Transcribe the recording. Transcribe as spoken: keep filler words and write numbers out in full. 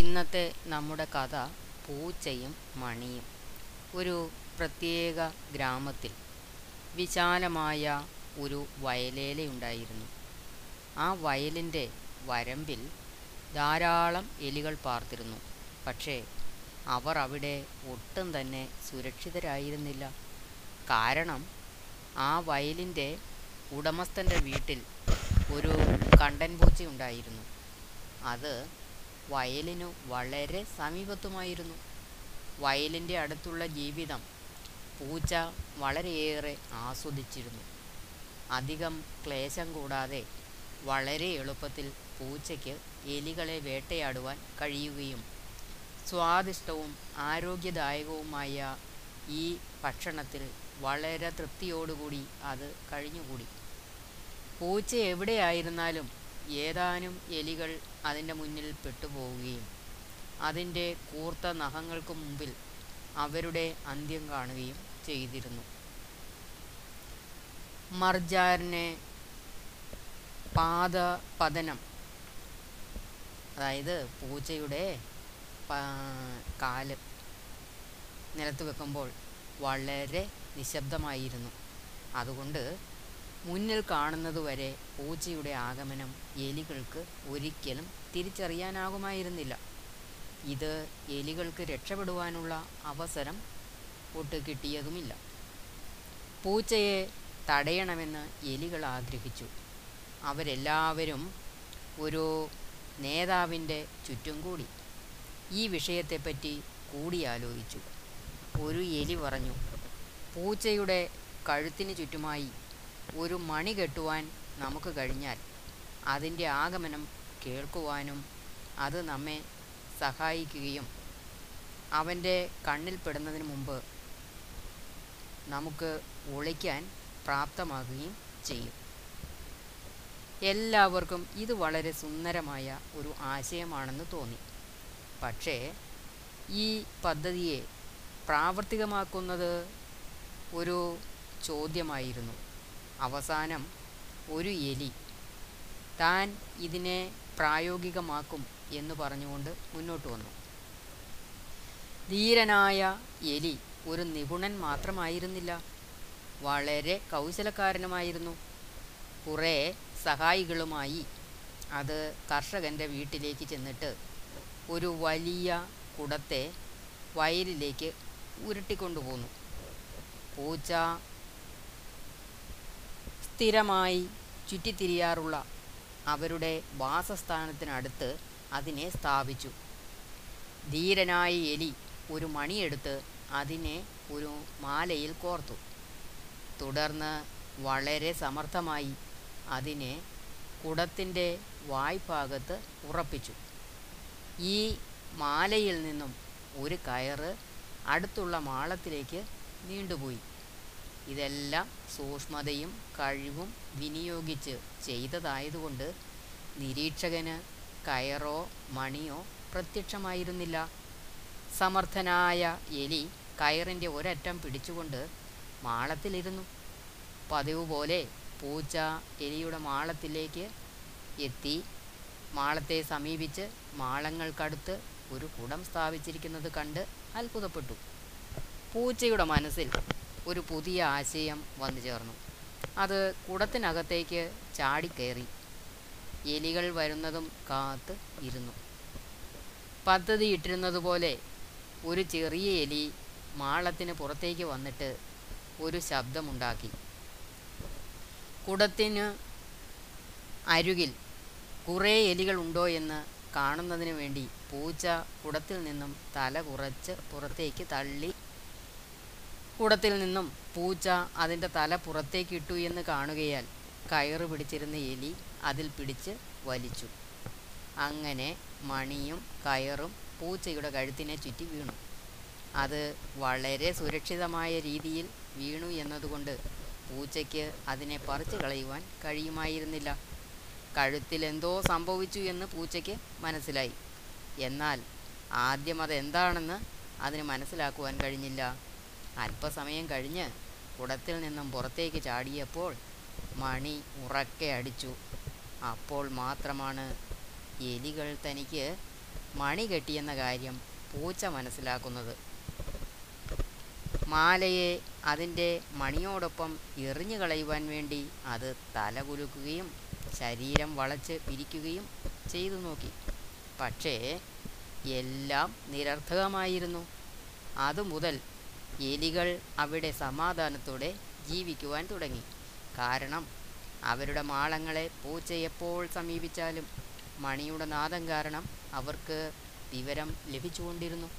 ഇന്നത്തെ നമ്മുടെ കഥ പൂച്ചയും മണിയും. ഒരു പ്രത്യേക ഗ്രാമത്തിൽ വിശാലമായ ഒരു വയലേലയുണ്ടായിരുന്നു. ആ വയലിൻ്റെ വരമ്പിൽ ധാരാളം എലികൾ പാർത്തിരുന്നു. പക്ഷേ അവർ അവിടെ ഒട്ടും തന്നെ സുരക്ഷിതരായിരുന്നില്ല. കാരണം ആ വയലിൻ്റെ ഉടമസ്ഥൻ്റെ വീട്ടിൽ ഒരു കണ്ടൻ പൂച്ചയുണ്ടായിരുന്നു. അത് വയലിനു വളരെ സമീപത്തുമായിരുന്നു. വയലിൻ്റെ അടുത്തുള്ള ജീവിതം പൂച്ച വളരെയേറെ ആസ്വദിച്ചിരുന്നു. അധികം ക്ലേശം കൂടാതെ വളരെ എളുപ്പത്തിൽ പൂച്ചയ്ക്ക് എലികളെ വേട്ടയാടുവാൻ കഴിയുകയും സ്വാദിഷ്ടവും ആരോഗ്യദായകവുമായ ഈ ഭക്ഷണത്തിൽ വളരെ തൃപ്തിയോടുകൂടി അത് കഴിഞ്ഞുകൂടി. പൂച്ച എവിടെയായിരുന്നാലും ഏതാനും എലികൾ അതിൻ്റെ മുന്നിൽ പെട്ടുപോവുകയും അതിൻ്റെ കൂർത്ത നഖങ്ങൾക്ക് മുമ്പിൽ അവരുടെ അന്ത്യം കാണുകയും ചെയ്തിരുന്നു. മർജാറിനെ പാദപതനം, അതായത് പൂച്ചയുടെ കാല് നിലത്ത് വെക്കുമ്പോൾ വളരെ നിശബ്ദമായിരുന്നു. അതുകൊണ്ട് മുന്നിൽ കാണുന്നതുവരെ പൂച്ചയുടെ ആഗമനം എലികൾക്ക് ഒരിക്കലും തിരിച്ചറിയാനാകുമായിരുന്നില്ല. ഇത് എലികൾക്ക് രക്ഷപ്പെടുവാനുള്ള അവസരം ഒട്ട് കിട്ടിയതുമില്ല. പൂച്ചയെ തടയണമെന്ന് എലികൾ ആഗ്രഹിച്ചു. അവരെല്ലാവരും ഒരു നേതാവിൻ്റെ ചുറ്റും കൂടി ഈ വിഷയത്തെപ്പറ്റി കൂടിയാലോചിച്ചു. ഒരു എലി പറഞ്ഞു, പൂച്ചയുടെ കഴുത്തിന് ചുറ്റുമായി ഒരു മണി കെട്ടുവാൻ നമുക്ക് കഴിഞ്ഞാൽ അതിൻ്റെ ആഗമനം കേൾക്കുവാനും അത് നമ്മെ സഹായിക്കുകയും അവൻ്റെ കണ്ണിൽപ്പെടുന്നതിന് മുമ്പ് നമുക്ക് ഒളിക്കാൻ പ്രാപ്തമാകുകയും ചെയ്യും. എല്ലാവർക്കും ഇത് വളരെ സുന്ദരമായ ഒരു ആശയമാണെന്ന് തോന്നി. പക്ഷേ ഈ പദ്ധതിയെ പ്രാവർത്തികമാക്കുന്നത് ഒരു ചോദ്യമായിരുന്നു. അവസാനം ഒരു എലി താൻ ഇതിനെ പ്രായോഗികമാക്കും എന്ന് പറഞ്ഞുകൊണ്ട് മുന്നോട്ട് വന്നു. ധീരനായ എലി ഒരു നിപുണൻ മാത്രമായിരുന്നില്ല, വളരെ കൗശലക്കാരനുമായിരുന്നു. കുറേ സഹായികളുമായി അത് കർഷകൻ്റെ വീട്ടിലേക്ക് ചെന്നിട്ട് ഒരു വലിയ കുടത്തെ വയലിലേക്ക് ഉരുട്ടിക്കൊണ്ടുപോന്നു. പൂച്ച സ്ഥിരമായി ചുറ്റിത്തിരിയാറുള്ള അവരുടെ വാസസ്ഥാനത്തിനടുത്ത് അതിനെ സ്ഥാപിച്ചു. ധീരനായ എലി ഒരു മണിയെടുത്ത് അതിനെ ഒരു മാലയിൽ കോർത്തു. തുടർന്ന് വളരെ സമർത്ഥമായി അതിനെ കുടത്തിൻ്റെ വായ്ഭാഗത്ത് ഉറപ്പിച്ചു. ഈ മാലയിൽ നിന്നും ഒരു കയറ് അടുത്തുള്ള മാളത്തിലേക്ക് നീണ്ടുപോയി. ഇതെല്ലാം സൂക്ഷ്മതയും കഴിവും വിനിയോഗിച്ച് ചെയ്തതായതുകൊണ്ട് നിരീക്ഷകന് കയറോ മണിയോ പ്രത്യക്ഷമായിരുന്നില്ല. സമർത്ഥനായ എലി കയറിൻ്റെ ഒരറ്റം പിടിച്ചുകൊണ്ട് മാളത്തിലിരുന്നു. പതിവ് പോലെ പൂച്ച എലിയുടെ മാളത്തിലേക്ക് എത്തി. മാളത്തെ സമീപിച്ച് മാളങ്ങൾക്കടുത്ത് ഒരു കുടം സ്ഥാപിച്ചിരിക്കുന്നത് കണ്ട് അത്ഭുതപ്പെട്ടു. പൂച്ചയുടെ മനസ്സിൽ ഒരു പുതിയ ആശയം വന്നു ചേർന്നു. അത് കുടത്തിനകത്തേക്ക് ചാടിക്കയറി എലികൾ വരുന്നതും കാത്ത് ഇരുന്നു. പദ്ധതി ഇട്ടിരുന്നതുപോലെ ഒരു ചെറിയ എലി മാളത്തിന് പുറത്തേക്ക് വന്നിട്ട് ഒരു ശബ്ദമുണ്ടാക്കി. കുടത്തിന് അരികിൽ കുറേ എലികൾ ഉണ്ടോ എന്ന് കാണുന്നതിന് വേണ്ടി പൂച്ച കുടത്തിൽ നിന്നും തല കുറച്ച് പുറത്തേക്ക് തള്ളി. കുടത്തിൽ നിന്നും പൂച്ച അതിൻ്റെ തല പുറത്തേക്ക് ഇട്ടു എന്ന് കാണുകയാൽ കയറ് പിടിച്ചിരുന്ന എലി അതിൽ പിടിച്ച് വലിച്ചു. അങ്ങനെ മണിയും കയറും പൂച്ചയുടെ കഴുത്തിനെ ചുറ്റി വീണു. അത് വളരെ സുരക്ഷിതമായ രീതിയിൽ വീണു എന്നതുകൊണ്ട് പൂച്ചയ്ക്ക് അതിനെ പറിച്ചു കളയുവാൻ കഴിയുമായിരുന്നില്ല. കഴുത്തിലെന്തോ സംഭവിച്ചു എന്ന് പൂച്ചയ്ക്ക് മനസ്സിലായി. എന്നാൽ ആദ്യം അതെന്താണെന്ന് അതിന് മനസ്സിലാക്കുവാൻ കഴിഞ്ഞില്ല. അല്പസമയം കഴിഞ്ഞ് കുടത്തിൽ നിന്നും പുറത്തേക്ക് ചാടിയപ്പോൾ മണി ഉറക്കെ അടിച്ചു. അപ്പോൾ മാത്രമാണ് എലികൾ തനിക്ക് മണി കെട്ടിയെന്ന കാര്യം പൂച്ച മനസ്സിലാക്കുന്നത്. മാലയെ അതിൻ്റെ മണിയോടൊപ്പം എറിഞ്ഞു കളയുവാൻ വേണ്ടി അത് തല കുലുക്കുകയും ശരീരം വളച്ച് പിരിക്കുകയും ചെയ്തു നോക്കി. പക്ഷേ എല്ലാം നിരർത്ഥകമായിരുന്നു. അതുമുതൽ എലികൾ അവിടെ സമാധാനത്തോടെ ജീവിക്കുവാൻ തുടങ്ങി. കാരണം അവരുടെ മാളങ്ങളെ പൂച്ച എപ്പോൾ സമീപിച്ചാലും മണിയുടെ നാദം കാരണം അവർക്ക് വിവരം ലഭിച്ചുകൊണ്ടിരുന്നു.